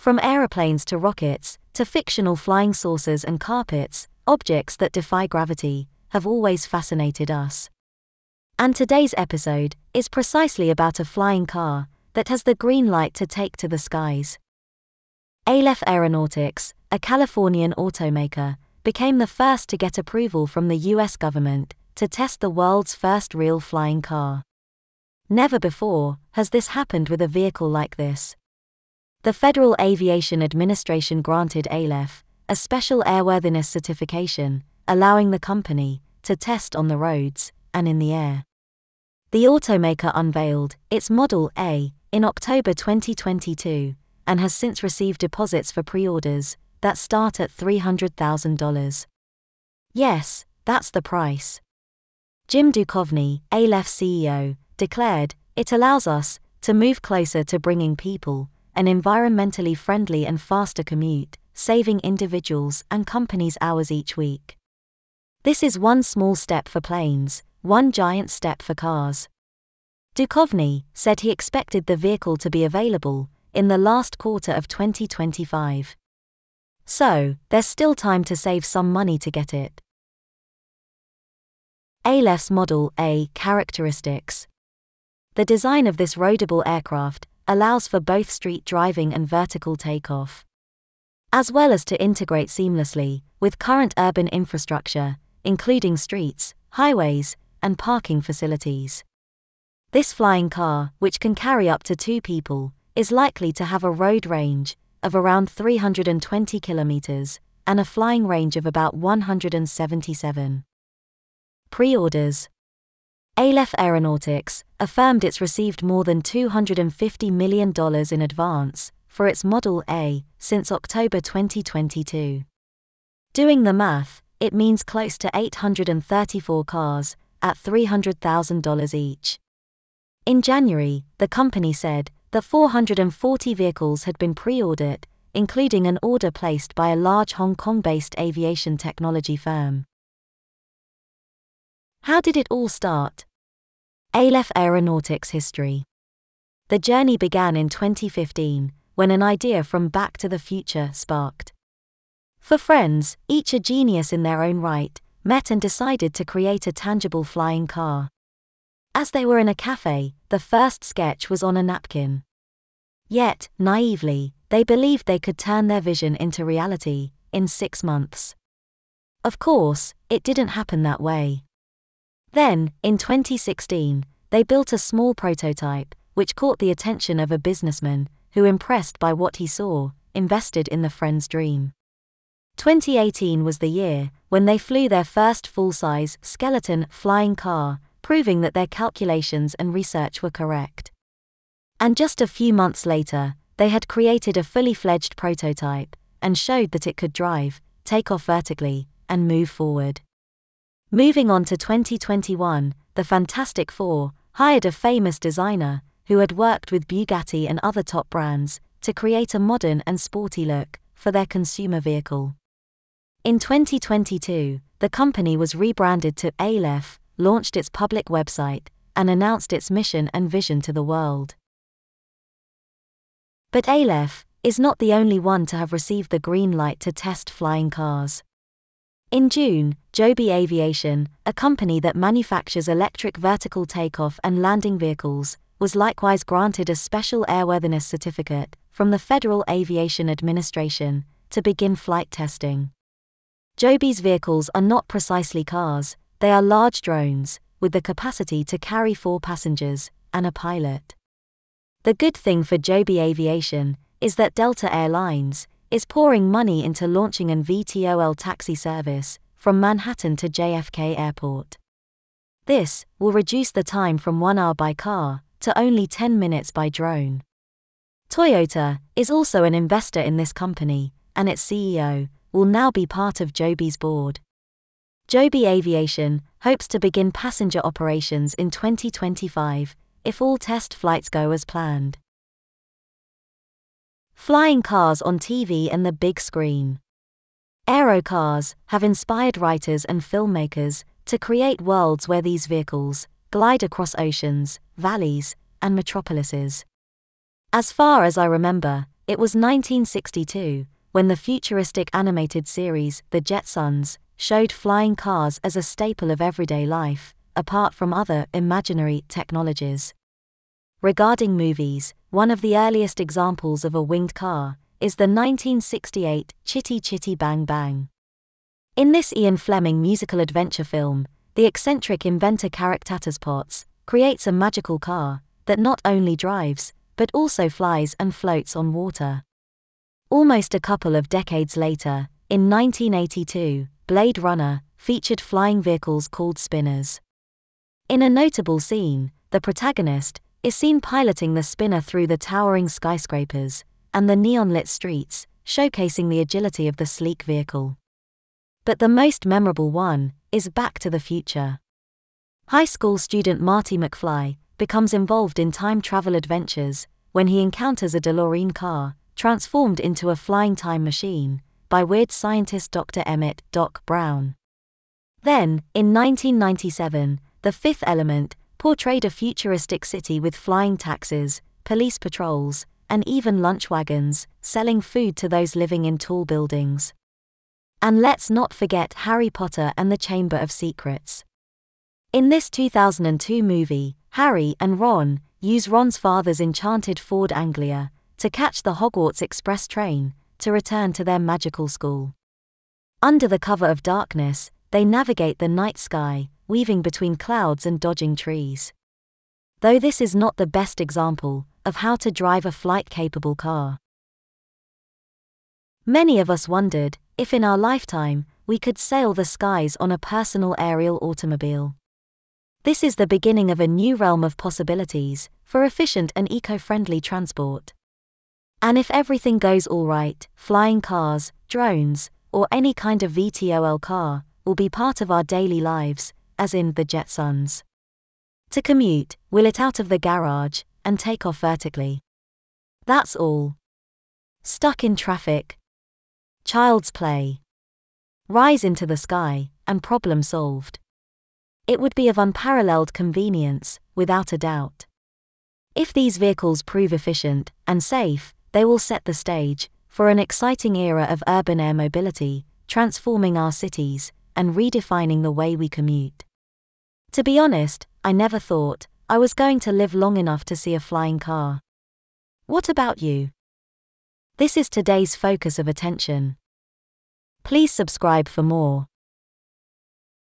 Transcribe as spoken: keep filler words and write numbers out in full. From aeroplanes to rockets, to fictional flying saucers and carpets, objects that defy gravity have always fascinated us. And today's episode is precisely about a flying car that has the green light to take to the skies. Alef Aeronautics, a Californian automaker, became the first to get approval from the U S government to test the world's first real flying car. Never before has this happened with a vehicle like this. The Federal Aviation Administration granted Alef a special airworthiness certification, allowing the company to test on the roads and in the air. The automaker unveiled its Model A in October twenty twenty-two and has since received deposits for pre-orders that start at three hundred thousand dollars. Yes, that's the price. Jim Dukhovny, Alef's C E O, declared, "It allows us to move closer to bringing people an environmentally friendly and faster commute, saving individuals and companies hours each week. This is one small step for planes, one giant step for cars." Dukhovny said he expected the vehicle to be available in the last quarter of twenty twenty-five. So, there's still time to save some money to get it. Alef's Model A characteristics. The design of this roadable aircraft allows for both street driving and vertical takeoff, as well as to integrate seamlessly with current urban infrastructure, including streets, highways, and parking facilities. This flying car, which can carry up to two people, is likely to have a road range of around three hundred twenty kilometers and a flying range of about one hundred seventy-seven. Pre-orders. Alef Aeronautics affirmed it's received more than two hundred fifty million dollars in advance for its Model A since October twenty twenty-two. Doing the math, it means close to eight hundred thirty-four cars at three hundred thousand dollars each. In January, the company said that four hundred forty vehicles had been pre-ordered, including an order placed by a large Hong Kong-based aviation technology firm. How did it all start? Alef Aeronautics history. The journey began in twenty fifteen, when an idea from Back to the Future sparked. Four friends, each a genius in their own right, met and decided to create a tangible flying car. As they were in a cafe, the first sketch was on a napkin. Yet, naively, they believed they could turn their vision into reality in six months. Of course, it didn't happen that way. Then, in twenty sixteen, they built a small prototype, which caught the attention of a businessman, who, impressed by what he saw, invested in the friend's dream. twenty eighteen was the year when they flew their first full-size, skeleton, flying car, proving that their calculations and research were correct. And just a few months later, they had created a fully-fledged prototype, and showed that it could drive, take off vertically, and move forward. Moving on to twenty twenty-one, the Fantastic Four hired a famous designer, who had worked with Bugatti and other top brands, to create a modern and sporty look for their consumer vehicle. In twenty twenty-two, the company was rebranded to Alef, launched its public website, and announced its mission and vision to the world. But Alef is not the only one to have received the green light to test flying cars. In June, Joby Aviation, a company that manufactures electric vertical takeoff and landing vehicles, was likewise granted a special airworthiness certificate from the Federal Aviation Administration to begin flight testing. Joby's vehicles are not precisely cars, they are large drones, with the capacity to carry four passengers and a pilot. The good thing for Joby Aviation is that Delta Air Lines is pouring money into launching an V T O L taxi service from Manhattan to J F K Airport. This will reduce the time from one hour by car to only ten minutes by drone. Toyota is also an investor in this company, and its C E O will now be part of Joby's board. Joby Aviation hopes to begin passenger operations in twenty twenty-five, if all test flights go as planned. Flying cars on T V and the big screen. Aero cars have inspired writers and filmmakers to create worlds where these vehicles glide across oceans, valleys, and metropolises. As far as I remember, It was nineteen sixty-two, when the futuristic animated series, The Jetsons, showed flying cars as a staple of everyday life, apart from other imaginary technologies. Regarding movies, one of the earliest examples of a winged car is the nineteen sixty-eight Chitty Chitty Bang Bang. In this Ian Fleming musical adventure film, the eccentric inventor Caractacus Potts creates a magical car that not only drives, but also flies and floats on water. Almost a couple of decades later, in nineteen eighty-two, Blade Runner featured flying vehicles called spinners. In a notable scene, the protagonist is seen piloting the spinner through the towering skyscrapers and the neon-lit streets, showcasing the agility of the sleek vehicle. But the most memorable one is Back to the Future. High school student Marty McFly becomes involved in time travel adventures when he encounters a DeLorean car transformed into a flying time machine by weird scientist Doctor Emmett "Doc" Brown. Then, in nineteen ninety-seven, The Fifth Element portrayed a futuristic city with flying taxis, police patrols, and even lunch wagons, selling food to those living in tall buildings. And let's not forget Harry Potter and the Chamber of Secrets. In this two thousand two movie, Harry and Ron use Ron's father's enchanted Ford Anglia to catch the Hogwarts Express train to return to their magical school. Under the cover of darkness, they navigate the night sky, weaving between clouds and dodging trees. Though this is not the best example of how to drive a flight-capable car. Many of us wondered if in our lifetime we could sail the skies on a personal aerial automobile. This is the beginning of a new realm of possibilities for efficient and eco-friendly transport. And if everything goes all right, flying cars, drones, or any kind of V T O L car will be part of our daily lives, as in The Jetsons. To commute, wheel it out of the garage and take off vertically. That's all. Stuck in traffic? Child's play. Rise into the sky, and problem solved. It would be of unparalleled convenience, without a doubt. If these vehicles prove efficient and safe, they will set the stage for an exciting era of urban air mobility, transforming our cities and redefining the way we commute. To be honest, I never thought I was going to live long enough to see a flying car. What about you? This is today's focus of attention. Please subscribe for more.